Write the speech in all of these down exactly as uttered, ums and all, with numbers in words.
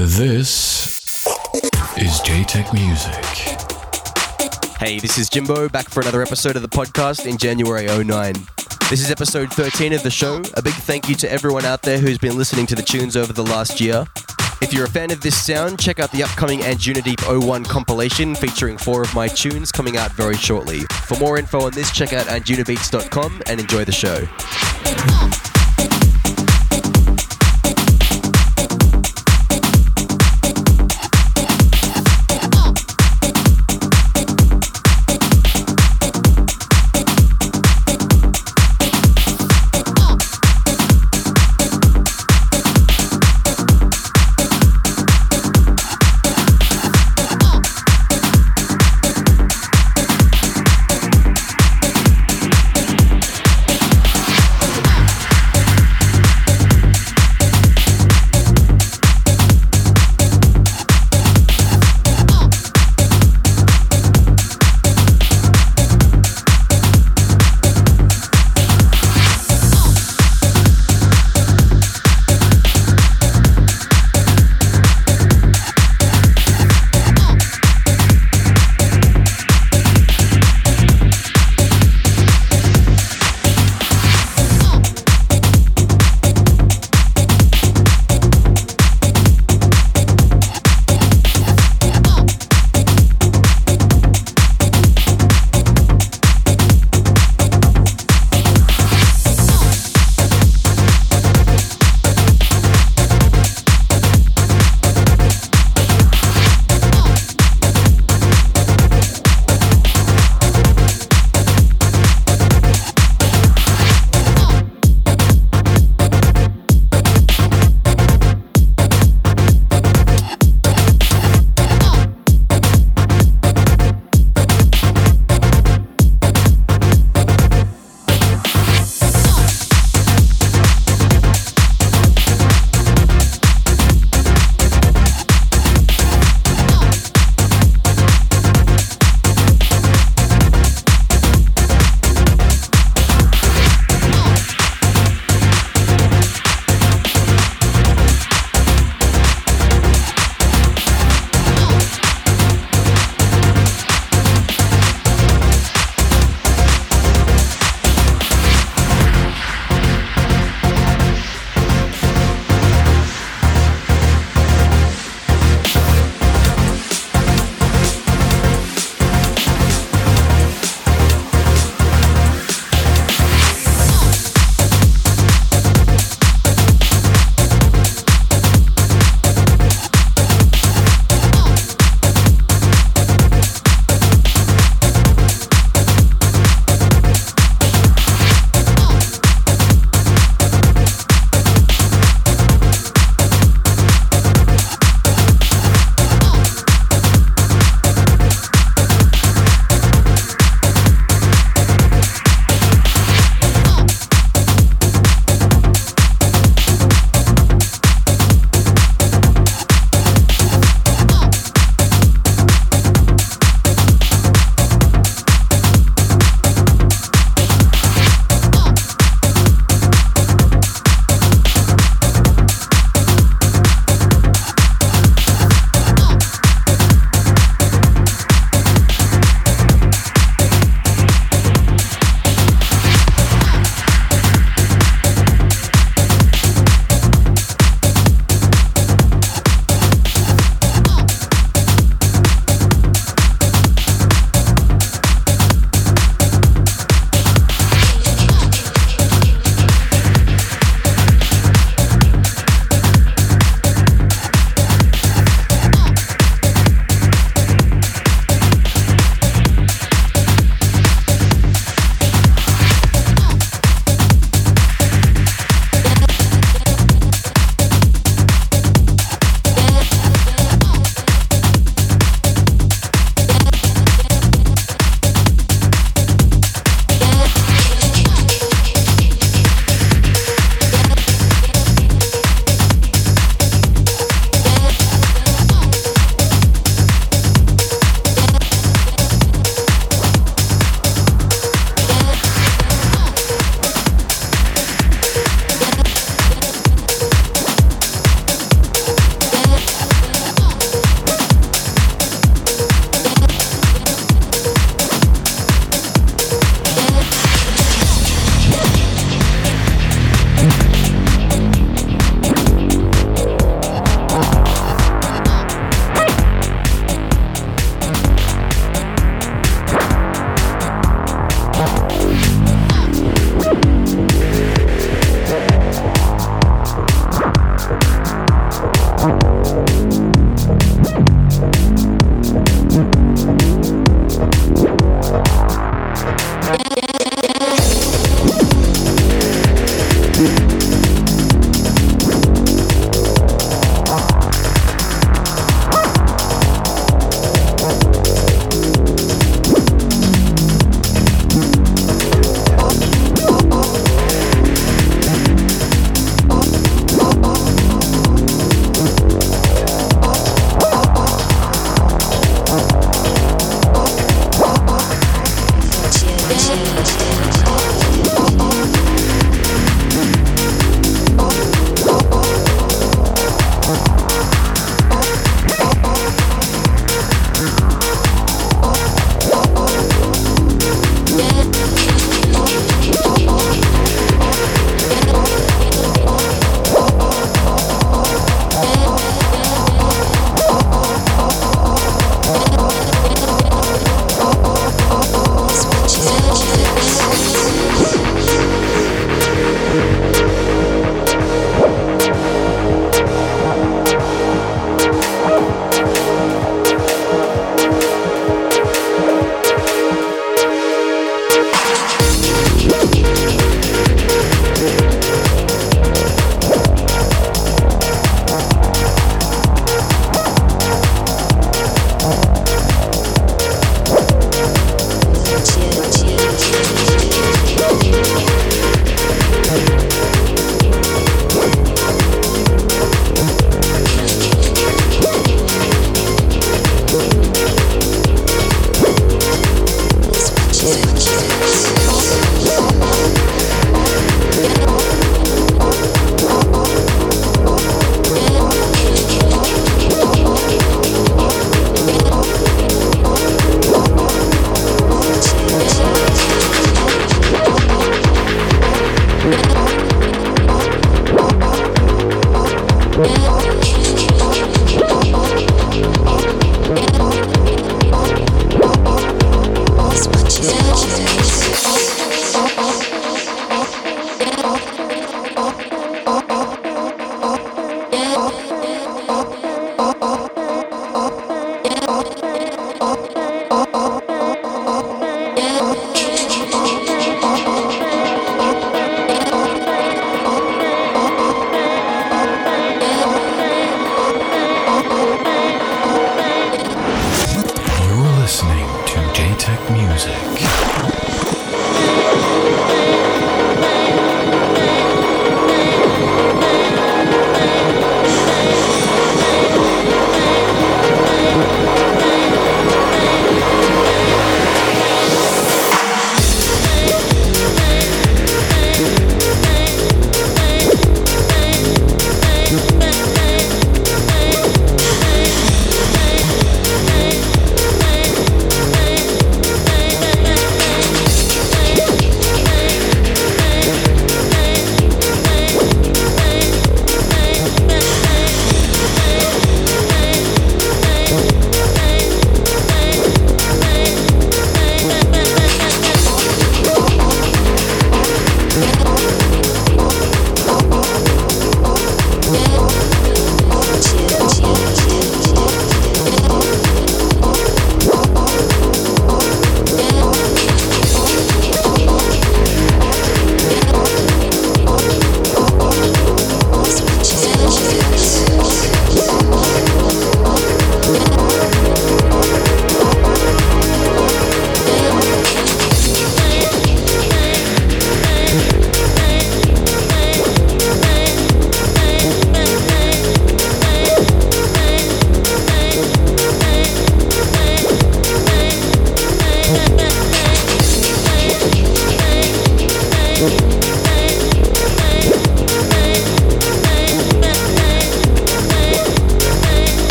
This is J TEC Music. Hey, this is Jimbo, back for another episode of the podcast in January oh nine. This is episode thirteen of the show. A big thank you to everyone out there who's been listening to the tunes over the last year. If you're a fan of this sound, check out the upcoming Anjuna Deep oh one compilation featuring four of my tunes coming out very shortly. For more info on this, check out anjuna beats dot com and enjoy the show.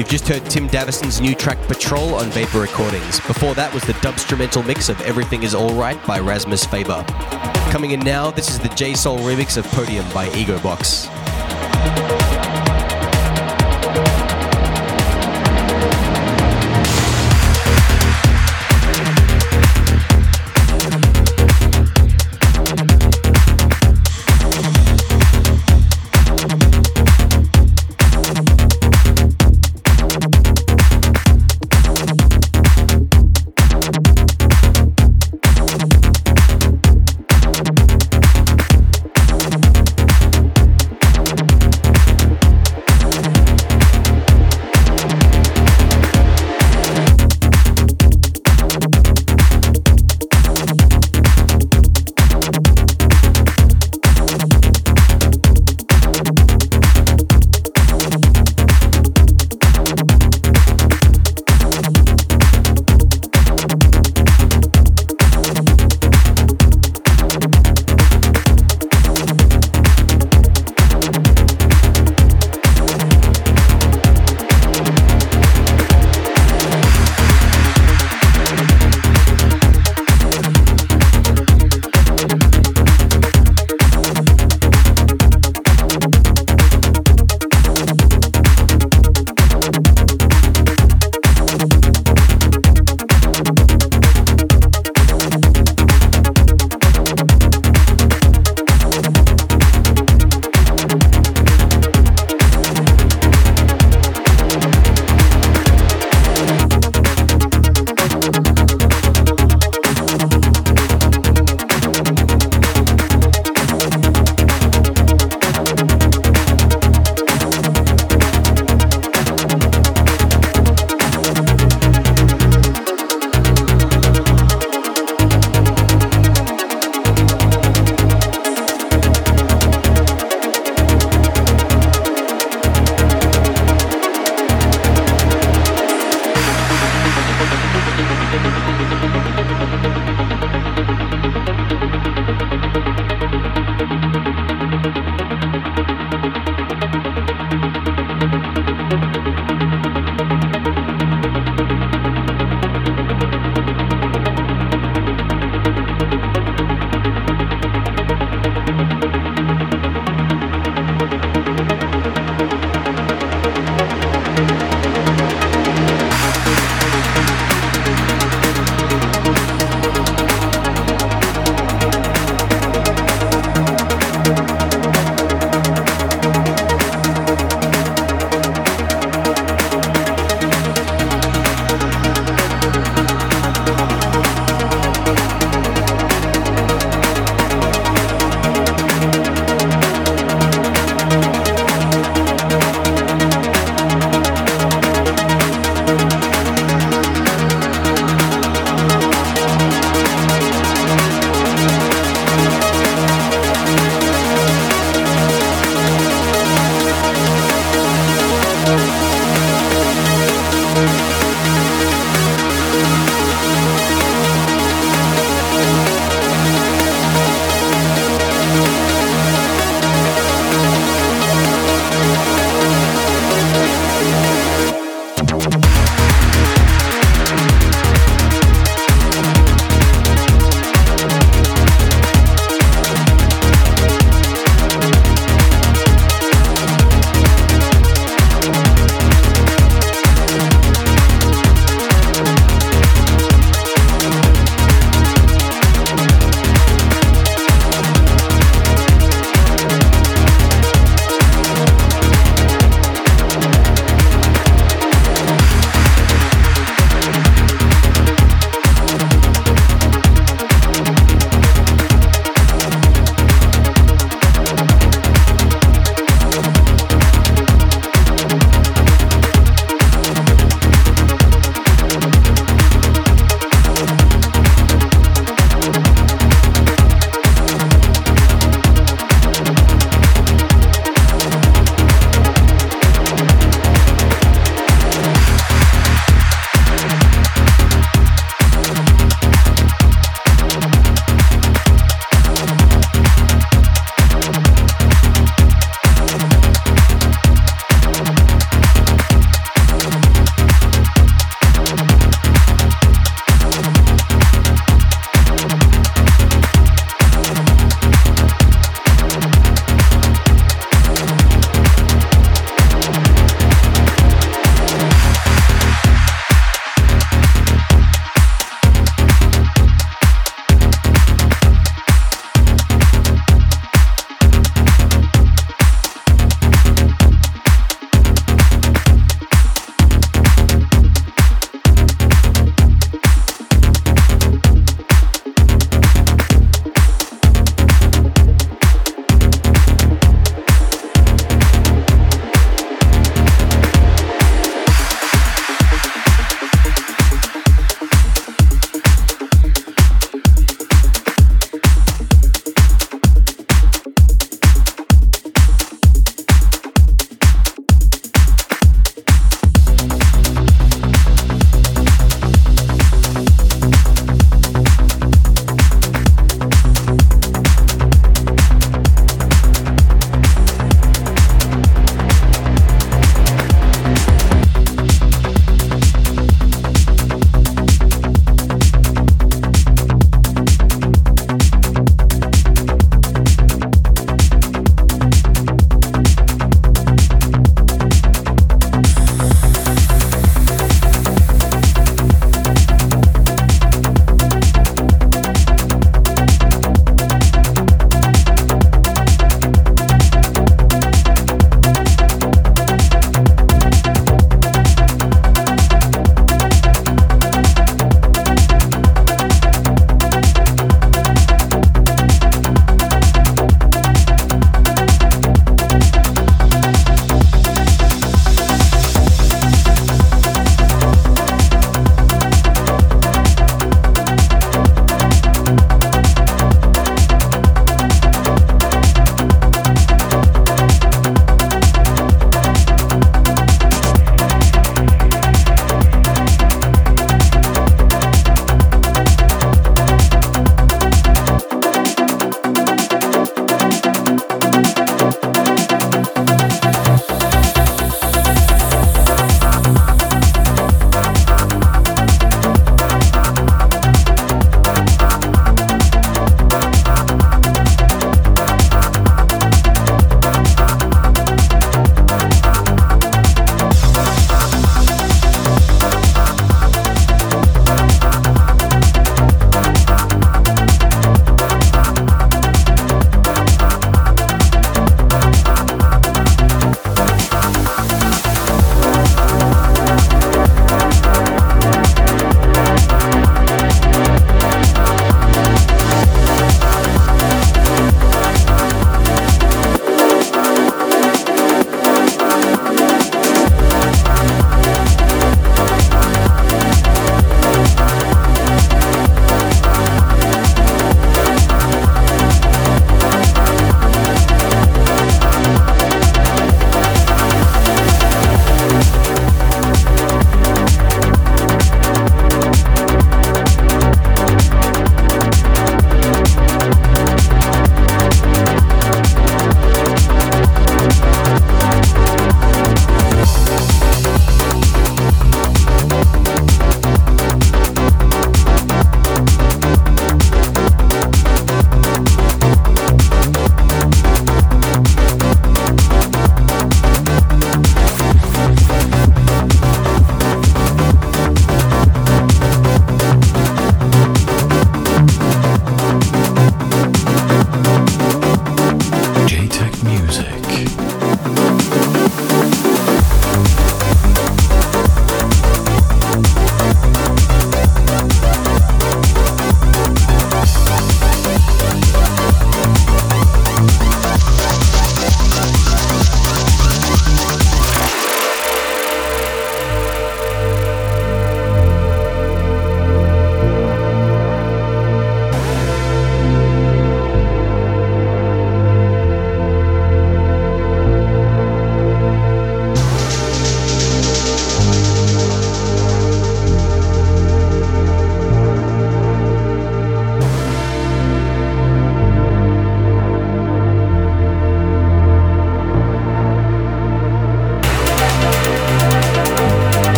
You've just heard Tim Davison's new track Patrol on Vapor Recordings. Before that was the dubstrumental mix of Everything Is Alright by Rasmus Faber. Coming in now, this is the J-Soul remix of Podium by Ego Box.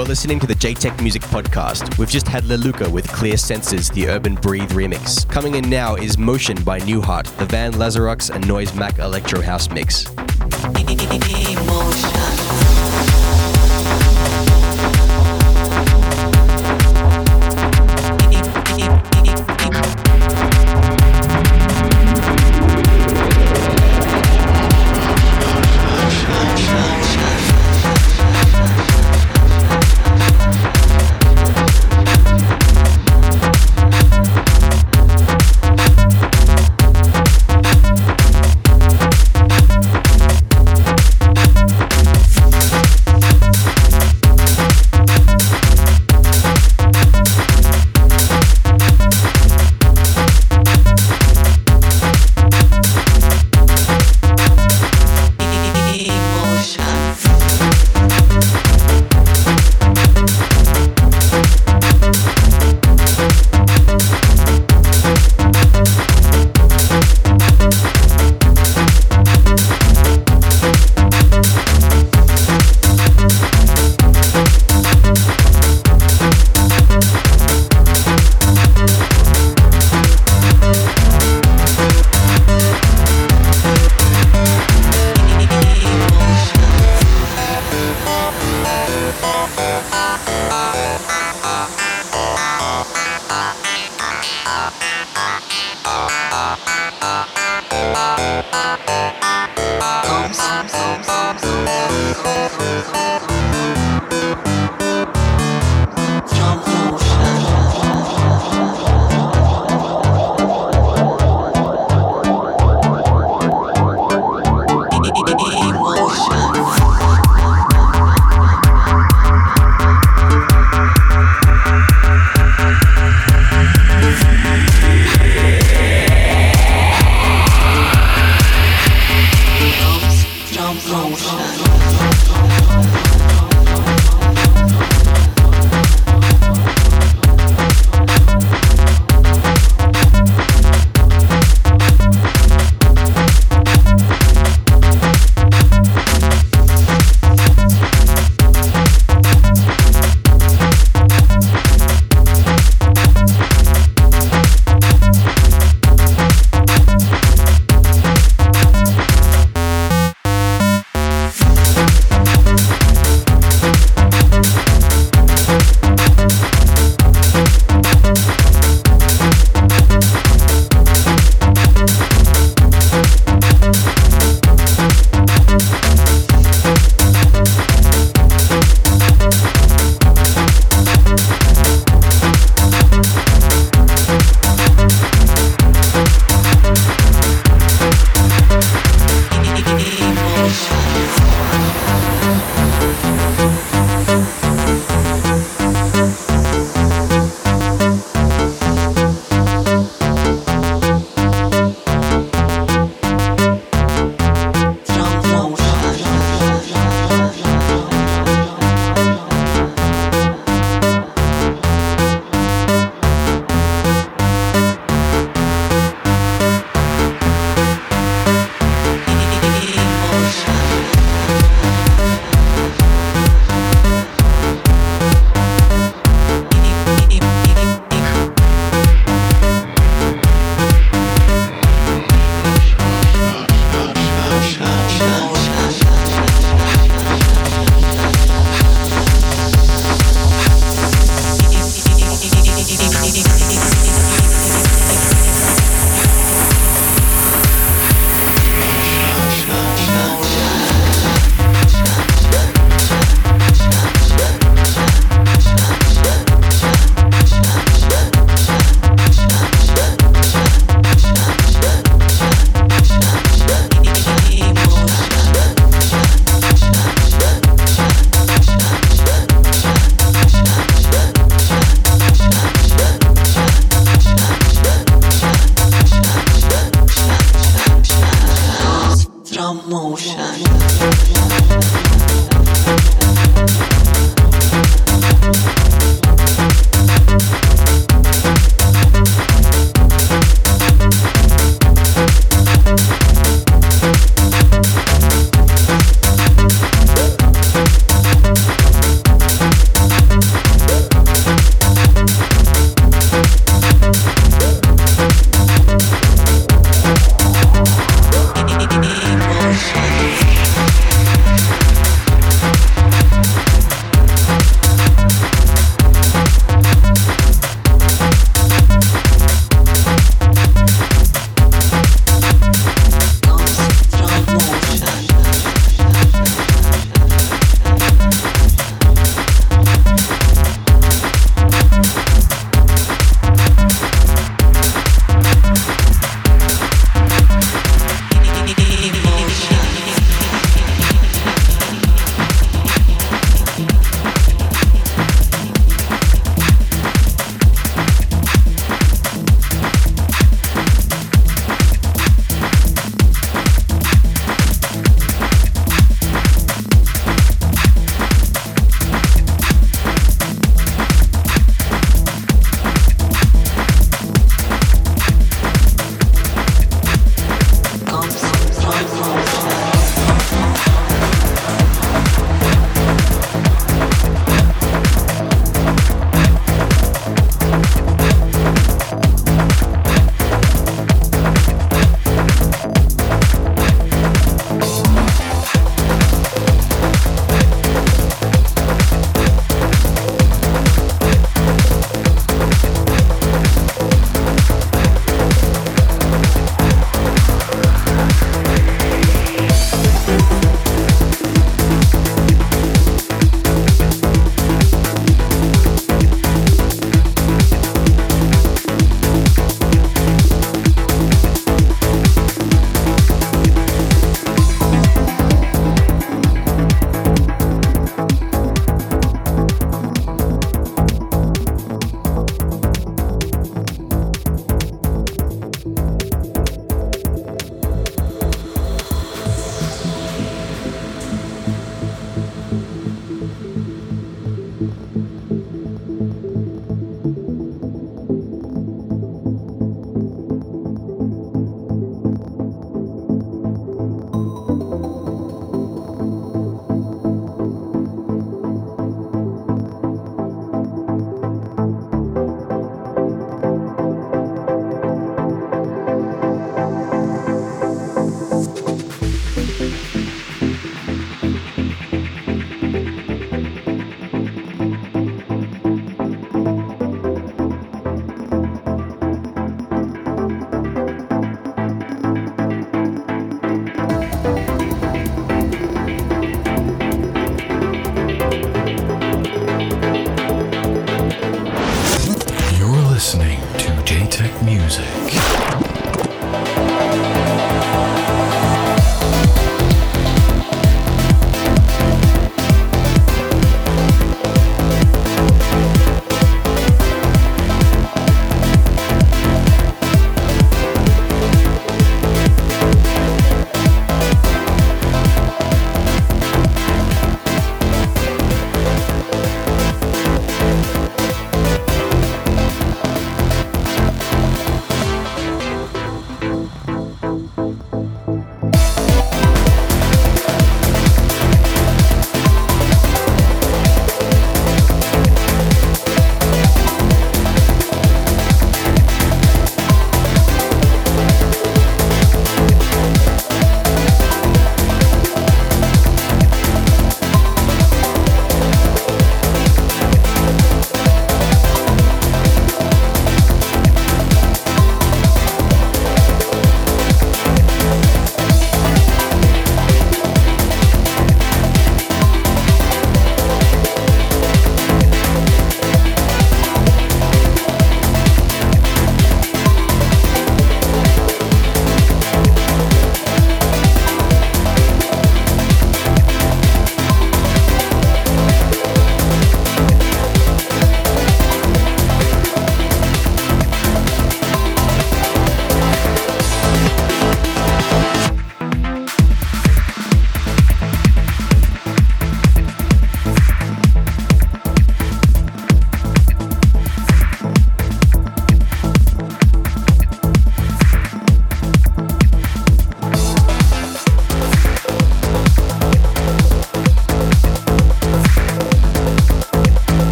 You're listening to the J TEC Music Podcast. We've just had Leluca with Clear Senses, the Urban Breathe remix. Coming in now is Motion by Newhart, the Van Lazarux and Noise Mac Electro House mix. Emotion.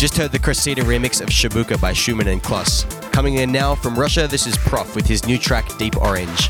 Just heard the Cressida remix of Shabuka by Schumann and Kloss. Coming in now from Russia, this is Prof with his new track Deep Orange.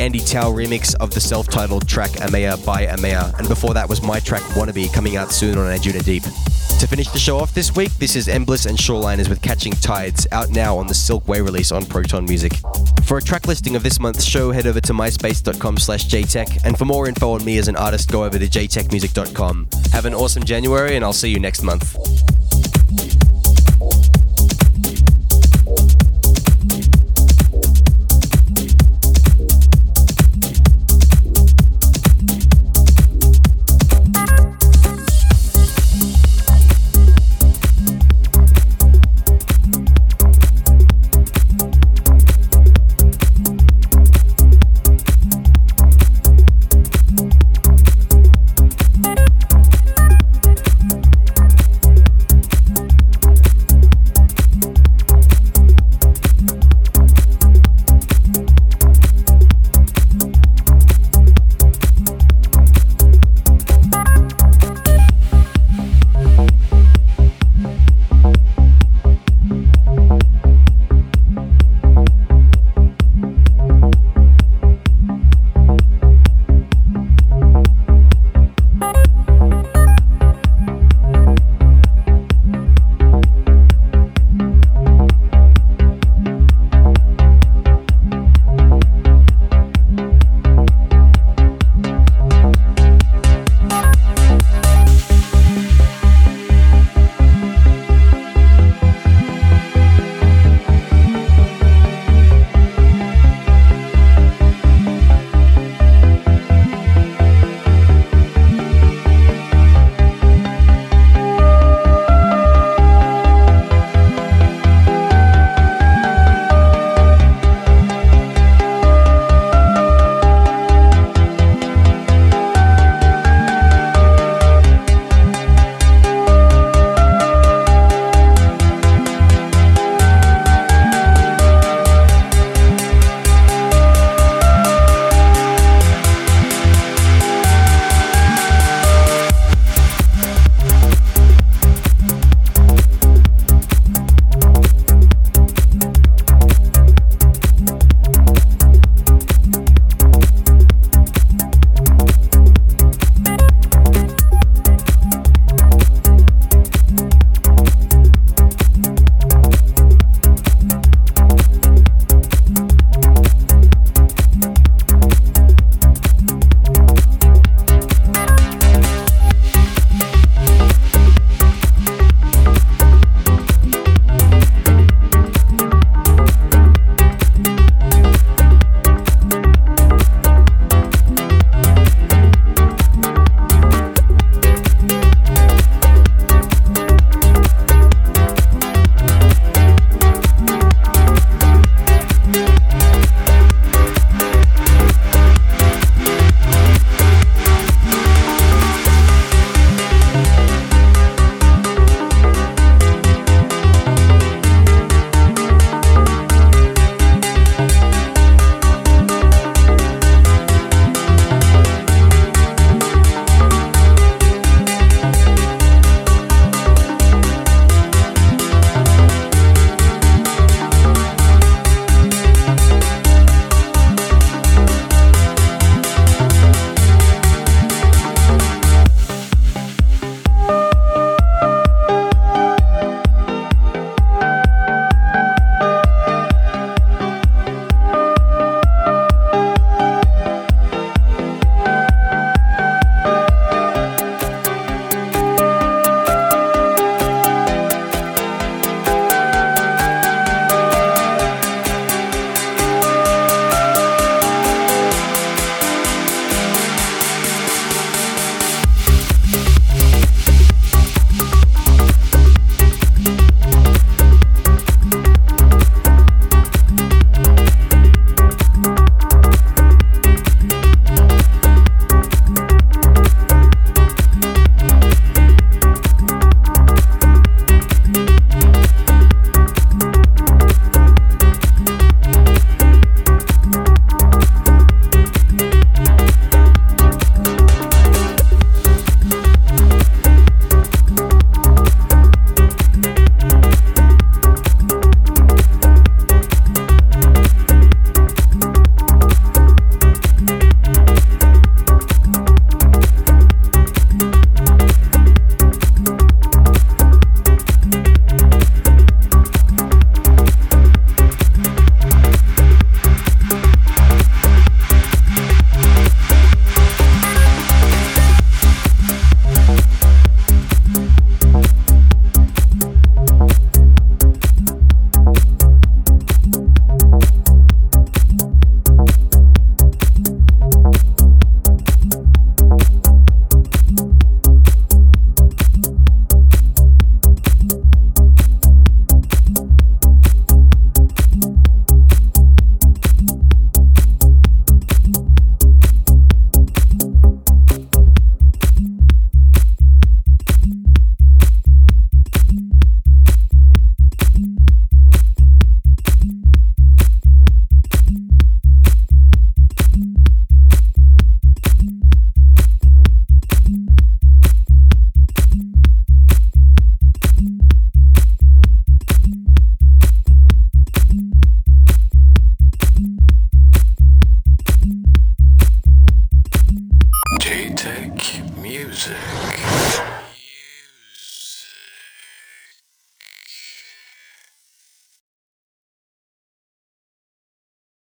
the Andy Tao remix of the self-titled track Amea by Amea, and before that was my track Wannabe, coming out soon on Anjuna Deep. To finish the show off this week, this is Embliss and Shoreliners with Catching Tides, out now on the Silkway release on Proton Music. For a track listing of this month's show, head over to myspace dot com slash J T E C, and for more info on me as an artist, go over to J Tech music dot com. Have an awesome January, and I'll see you next month.